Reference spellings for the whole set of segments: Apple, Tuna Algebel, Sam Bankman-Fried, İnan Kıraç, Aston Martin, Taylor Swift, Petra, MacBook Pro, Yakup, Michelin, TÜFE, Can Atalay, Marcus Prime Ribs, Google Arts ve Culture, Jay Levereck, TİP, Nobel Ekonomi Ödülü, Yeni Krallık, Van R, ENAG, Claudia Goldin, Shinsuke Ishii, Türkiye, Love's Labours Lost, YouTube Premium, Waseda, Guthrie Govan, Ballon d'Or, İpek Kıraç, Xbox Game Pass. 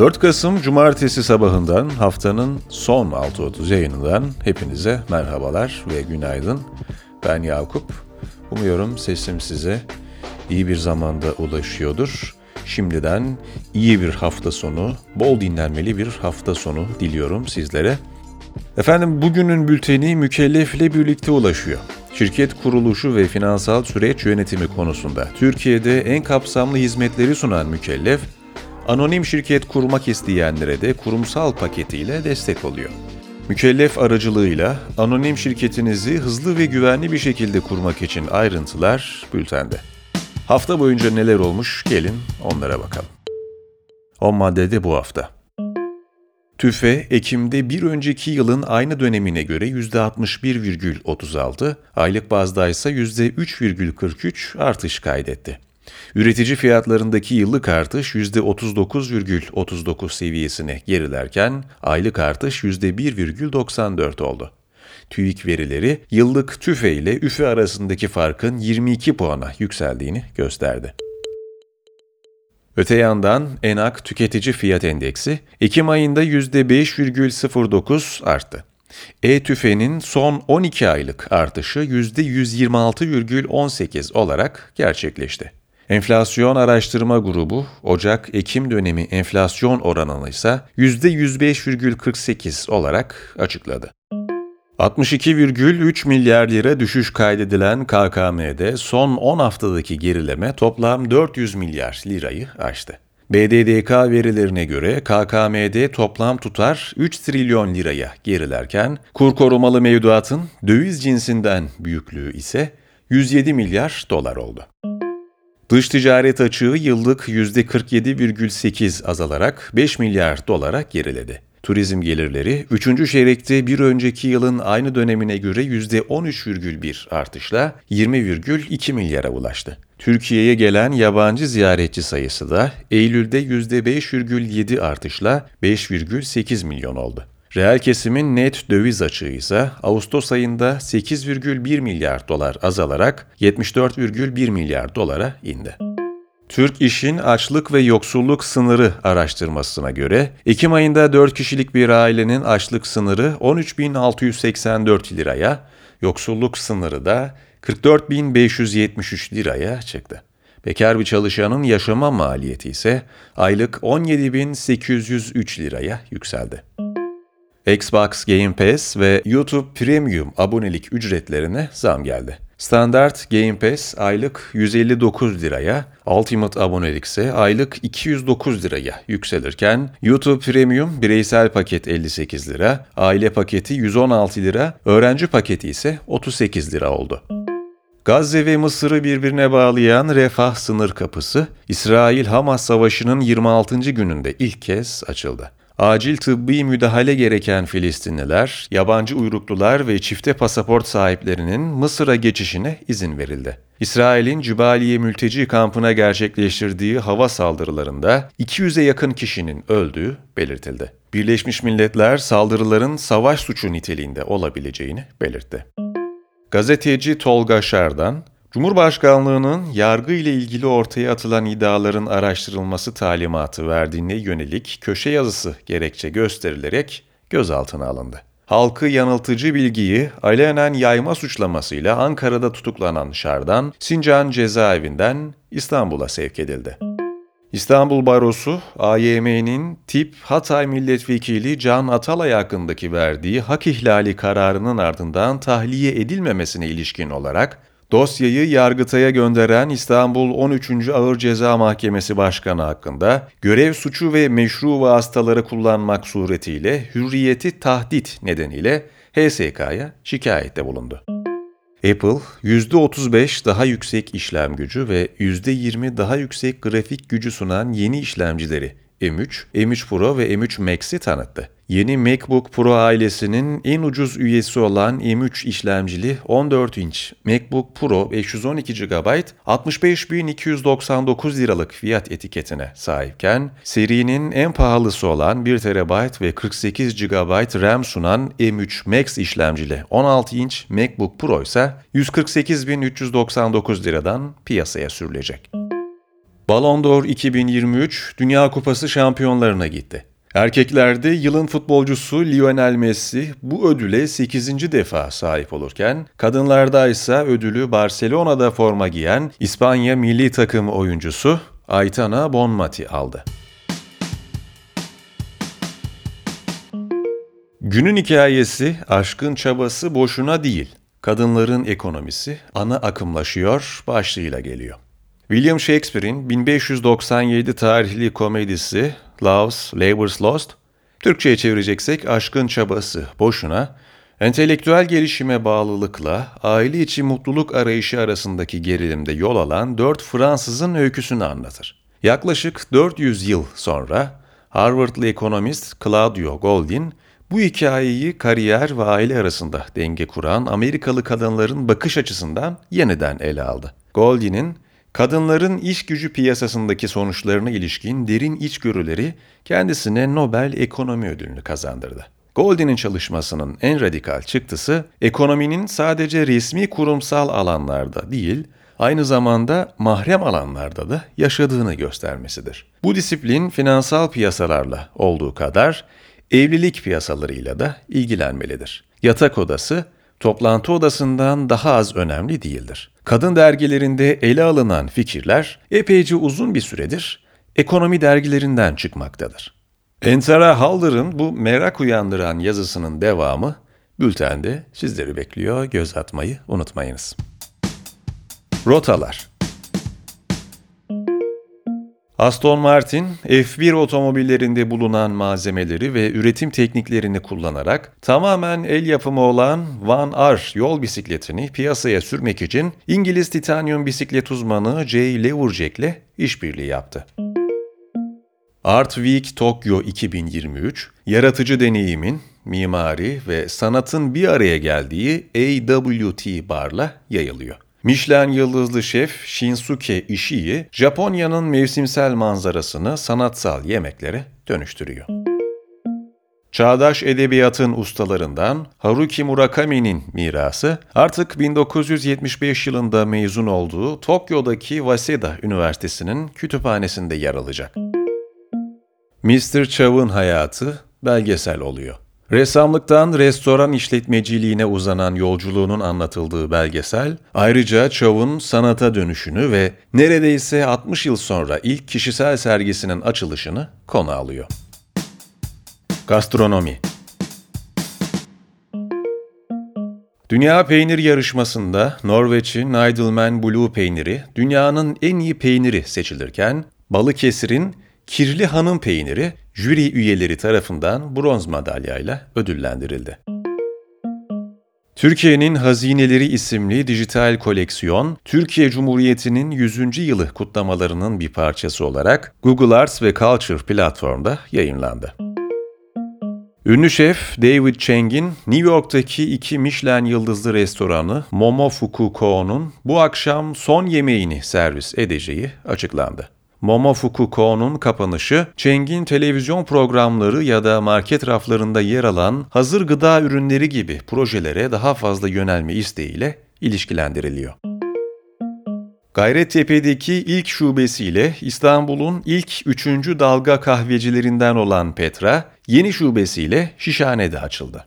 4 Kasım Cumartesi sabahından haftanın son 6.30 yayınından hepinize merhabalar ve günaydın. Ben Yakup. Umuyorum sesim size iyi bir zamanda ulaşıyordur. Şimdiden iyi bir hafta sonu, bol dinlenmeli bir hafta sonu diliyorum sizlere. Efendim bugünün bülteni mükellefle birlikte ulaşıyor. Şirket kuruluşu ve finansal süreç yönetimi konusunda Türkiye'de en kapsamlı hizmetleri sunan mükellef, anonim şirket kurmak isteyenlere de kurumsal paketiyle destek oluyor. Mükellef aracılığıyla anonim şirketinizi hızlı ve güvenli bir şekilde kurmak için ayrıntılar bültende. Hafta boyunca neler olmuş gelin onlara bakalım. 10 maddede bu hafta. TÜFE, Ekim'de bir önceki yılın aynı dönemine göre %61,36, aylık bazda ise %3,43 artış kaydetti. Üretici fiyatlarındaki yıllık artış %39,39 seviyesine gerilerken aylık artış %1,94 oldu. TÜİK verileri yıllık TÜFE ile ÜFE arasındaki farkın 22 puana yükseldiğini gösterdi. Öte yandan ENAG Tüketici Fiyat Endeksi Ekim ayında %5,09 arttı. E-TÜFE'nin son 12 aylık artışı %126,18 olarak gerçekleşti. Enflasyon Araştırma Grubu, Ocak-Ekim dönemi enflasyon oranını ise %105,48 olarak açıkladı. 62,3 milyar lira düşüş kaydedilen KKM'de son 10 haftadaki gerileme toplam 400 milyar lirayı aştı. BDDK verilerine göre KKM'de toplam tutar 3 trilyon liraya gerilerken, kur korumalı mevduatın döviz cinsinden büyüklüğü ise 107 milyar dolar oldu. Dış ticaret açığı yıllık %47,8 azalarak 5 milyar dolara geriledi. Turizm gelirleri 3. çeyrekte bir önceki yılın aynı dönemine göre %13,1 artışla 20,2 milyara ulaştı. Türkiye'ye gelen yabancı ziyaretçi sayısı da Eylül'de %5,7 artışla 5,8 milyon oldu. Reel kesimin net döviz açığı ise Ağustos ayında 8,1 milyar dolar azalarak 74,1 milyar dolara indi. Türk İş'in açlık ve yoksulluk sınırı araştırmasına göre Ekim ayında 4 kişilik bir ailenin açlık sınırı 13.684 liraya, yoksulluk sınırı da 44.573 liraya çıktı. Bekar bir çalışanın yaşama maliyeti ise aylık 17.803 liraya yükseldi. Xbox Game Pass ve YouTube Premium abonelik ücretlerine zam geldi. Standart Game Pass aylık 159 liraya, Ultimate abonelik ise aylık 209 liraya yükselirken, YouTube Premium bireysel paket 58 lira, aile paketi 116 lira, öğrenci paketi ise 38 lira oldu. Gazze ve Mısır'ı birbirine bağlayan Refah Sınır Kapısı, İsrail-Hamas Savaşı'nın 26. gününde ilk kez açıldı. Acil tıbbi müdahale gereken Filistinliler, yabancı uyruklular ve çifte pasaport sahiplerinin Mısır'a geçişine izin verildi. İsrail'in Cübaliye mülteci kampına gerçekleştirdiği hava saldırılarında 200'e yakın kişinin öldüğü belirtildi. Birleşmiş Milletler saldırıların savaş suçu niteliğinde olabileceğini belirtti. Gazeteci Tolga Şardan, Cumhurbaşkanlığının yargı ile ilgili ortaya atılan iddiaların araştırılması talimatı verdiğine yönelik köşe yazısı gerekçe gösterilerek gözaltına alındı. Halkı yanıltıcı bilgiyi alenen yayma suçlamasıyla Ankara'da tutuklanan Şardan, Sincan cezaevinden İstanbul'a sevk edildi. İstanbul Barosu, AYM'nin TİP Hatay Milletvekili Can Atalay hakkındaki verdiği hak ihlali kararının ardından tahliye edilmemesine ilişkin olarak, dosyayı Yargıtay'a gönderen İstanbul 13. Ağır Ceza Mahkemesi Başkanı hakkında görev suçu ve meşru vasıtaları kullanmak suretiyle hürriyeti tahdit nedeniyle HSK'ya şikayette bulundu. Apple, %35 daha yüksek işlem gücü ve %20 daha yüksek grafik gücü sunan yeni işlemcileri M3, M3 Pro ve M3 Max'i tanıttı. Yeni MacBook Pro ailesinin en ucuz üyesi olan M3 işlemcili 14 inç MacBook Pro 512 GB 65.299 liralık fiyat etiketine sahipken, serinin en pahalısı olan 1 TB ve 48 GB RAM sunan M3 Max işlemcili 16 inç MacBook Pro ise 148.399 liradan piyasaya sürülecek. Ballon d'Or 2023 Dünya Kupası şampiyonlarına gitti. Erkeklerde yılın futbolcusu Lionel Messi bu ödüle 8. defa sahip olurken, kadınlarda ise ödülü Barcelona'da forma giyen İspanya milli takım oyuncusu Aitana Bonmatí aldı. Günün hikayesi, aşkın çabası boşuna değil, kadınların ekonomisi ana akımlaşıyor başlığıyla geliyor. William Shakespeare'in 1597 tarihli komedisi Love's Labours Lost, Türkçe'ye çevireceksek aşkın çabası boşuna, entelektüel gelişime bağlılıkla aile içi mutluluk arayışı arasındaki gerilimde yol alan 4 Fransızın öyküsünü anlatır. Yaklaşık 400 yıl sonra Harvard'lı ekonomist Claudia Goldin, bu hikayeyi kariyer ve aile arasında denge kuran Amerikalı kadınların bakış açısından yeniden ele aldı. Goldin'in kadınların iş gücü piyasasındaki sonuçlarına ilişkin derin içgörüleri kendisine Nobel Ekonomi Ödülünü kazandırdı. Goldin'in çalışmasının en radikal çıktısı, ekonominin sadece resmi kurumsal alanlarda değil, aynı zamanda mahrem alanlarda da yaşadığını göstermesidir. Bu disiplin finansal piyasalarla olduğu kadar evlilik piyasalarıyla da ilgilenmelidir. Yatak odası, toplantı odasından daha az önemli değildir. Kadın dergilerinde ele alınan fikirler epeyce uzun bir süredir ekonomi dergilerinden çıkmaktadır. Entara Halder'ın bu merak uyandıran yazısının devamı bültende sizleri bekliyor. Göz atmayı unutmayınız. Rotalar. Aston Martin, F1 otomobillerinde bulunan malzemeleri ve üretim tekniklerini kullanarak tamamen el yapımı olan Van R yol bisikletini piyasaya sürmek için İngiliz titanyum bisiklet uzmanı Jay Levereck ile işbirliği yaptı. Art Week Tokyo 2023, yaratıcı deneyimin, mimari ve sanatın bir araya geldiği AWT Barla yayılıyor. Michelin yıldızlı şef Shinsuke Ishii, Japonya'nın mevsimsel manzarasını sanatsal yemeklere dönüştürüyor. Çağdaş edebiyatın ustalarından Haruki Murakami'nin mirası, artık 1975 yılında mezun olduğu Tokyo'daki Waseda Üniversitesi'nin kütüphanesinde yer alacak. Mr. Chow'un hayatı belgesel oluyor. Ressamlıktan restoran işletmeciliğine uzanan yolculuğunun anlatıldığı belgesel, ayrıca Chow'un sanata dönüşünü ve neredeyse 60 yıl sonra ilk kişisel sergisinin açılışını konu alıyor. Gastronomi. Dünya Peynir Yarışması'nda Norveç'in Eidilmen Blue peyniri dünyanın en iyi peyniri seçilirken, Balıkesir'in Kirli Hanım peyniri jüri üyeleri tarafından bronz madalyayla ödüllendirildi. Türkiye'nin Hazineleri isimli dijital koleksiyon, Türkiye Cumhuriyeti'nin 100. yılı kutlamalarının bir parçası olarak Google Arts ve Culture platformda yayınlandı. Ünlü şef David Chang'in New York'taki 2 Michelin yıldızlı restoranı Momofuku-ko'nun bu akşam son yemeğini servis edeceği açıklandı. Momofuku Ko'nun kapanışı, Cheng'in televizyon programları ya da market raflarında yer alan hazır gıda ürünleri gibi projelere daha fazla yönelme isteğiyle ilişkilendiriliyor. Gayrettepe'deki ilk şubesiyle İstanbul'un ilk 3. dalga kahvecilerinden olan Petra, yeni şubesiyle Şişhane'de açıldı.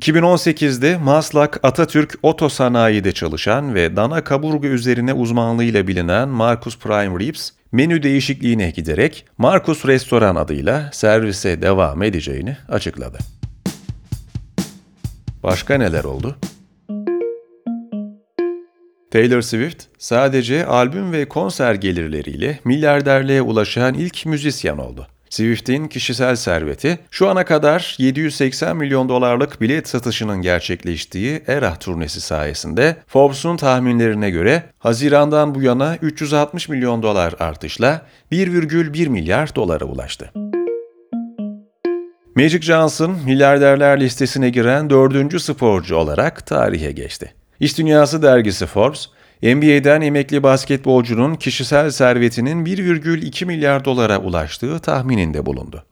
2018'de Maslak Atatürk Otosanayi'de çalışan ve dana kaburga üzerine uzmanlığıyla bilinen Marcus Prime Ribs, menü değişikliğine giderek Marcus Restoran adıyla servise devam edeceğini açıkladı. Başka neler oldu? Taylor Swift, sadece albüm ve konser gelirleriyle milyarderliğe ulaşan ilk müzisyen oldu. Swift'in kişisel serveti, şu ana kadar 780 milyon dolarlık bilet satışının gerçekleştiği Eras turnesi sayesinde Forbes'un tahminlerine göre Haziran'dan bu yana 360 milyon dolar artışla 1,1 milyar dolara ulaştı. Magic Johnson, milyarderler listesine giren 4. sporcu olarak tarihe geçti. İş Dünyası dergisi Forbes, NBA'den emekli basketbolcunun kişisel servetinin 1,2 milyar dolara ulaştığı tahmininde bulundu.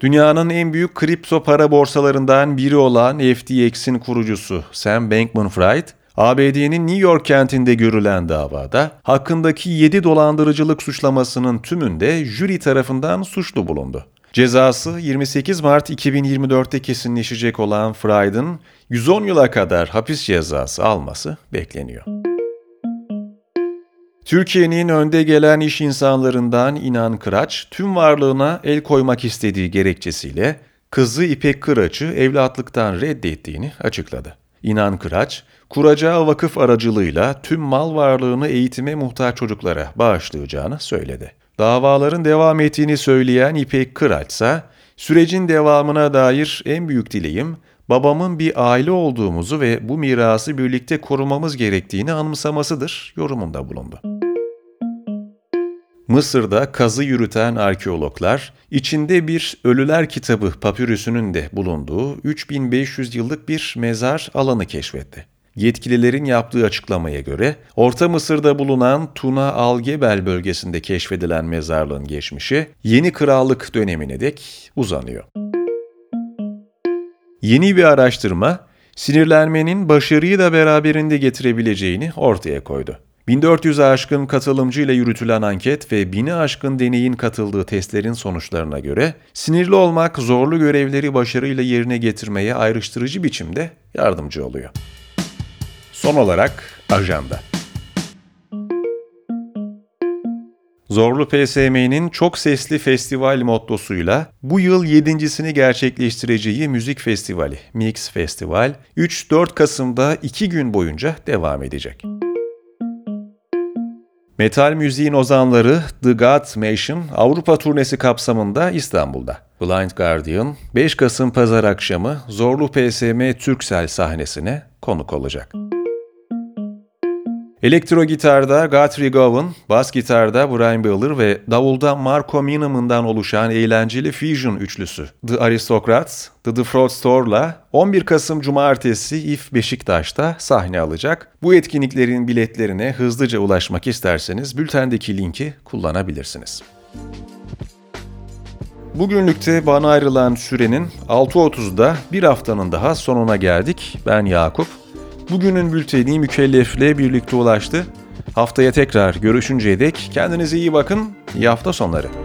Dünyanın en büyük kripto para borsalarından biri olan FTX'in kurucusu Sam Bankman-Fried, ABD'nin New York kentinde görülen davada hakkındaki 7 dolandırıcılık suçlamasının tümünde jüri tarafından suçlu bulundu. Cezası 28 Mart 2024'te kesinleşecek olan Fried'in 110 yıla kadar hapis cezası alması bekleniyor. Türkiye'nin önde gelen iş insanlarından İnan Kıraç, tüm varlığına el koymak istediği gerekçesiyle kızı İpek Kıraç'ı evlatlıktan reddettiğini açıkladı. İnan Kıraç, kuracağı vakıf aracılığıyla tüm mal varlığını eğitime muhtaç çocuklara bağışlayacağını söyledi. Davaların devam ettiğini söyleyen İpek Kıraç ise, sürecin devamına dair en büyük dileğim, babamın bir aile olduğumuzu ve bu mirası birlikte korumamız gerektiğini anımsamasıdır yorumunda bulundu. Mısır'da kazı yürüten arkeologlar, içinde bir Ölüler Kitabı papirüsünün de bulunduğu 3500 yıllık bir mezar alanı keşfetti. Yetkililerin yaptığı açıklamaya göre, Orta Mısır'da bulunan Tuna Algebel bölgesinde keşfedilen mezarlığın geçmişi, Yeni Krallık dönemine dek uzanıyor. Yeni bir araştırma, sinirlenmenin başarıyı da beraberinde getirebileceğini ortaya koydu. 1400'e aşkın katılımcıyla yürütülen anket ve 1000'e aşkın deneyin katıldığı testlerin sonuçlarına göre, sinirli olmak zorlu görevleri başarıyla yerine getirmeye ayrıştırıcı biçimde yardımcı oluyor. Son olarak ajanda. Zorlu PSM'nin çok sesli festival mottosuyla bu yıl 7.sini gerçekleştireceği müzik festivali Mix Festival 3-4 Kasım'da 2 gün boyunca devam edecek. Metal müziğin ozanları The God Nation Avrupa turnesi kapsamında İstanbul'da. Blind Guardian 5 Kasım Pazar akşamı Zorlu PSM Türksel sahnesine konuk olacak. Elektro gitarda Guthrie Govan, bas gitarda Brian Biller ve davulda Marco Minimum'dan oluşan eğlenceli fusion üçlüsü The Aristocrats, The Fraudstore'la 11 Kasım Cumartesi İF Beşiktaş'ta sahne alacak. Bu etkinliklerin biletlerine hızlıca ulaşmak isterseniz bültendeki linki kullanabilirsiniz. Bugünlükte bana ayrılan sürenin 6.30'da bir haftanın daha sonuna geldik. Ben Yakup. Bugünün bülteni mükellefle birlikte ulaştı. Haftaya tekrar görüşünceye dek kendinize iyi bakın. İyi hafta sonları.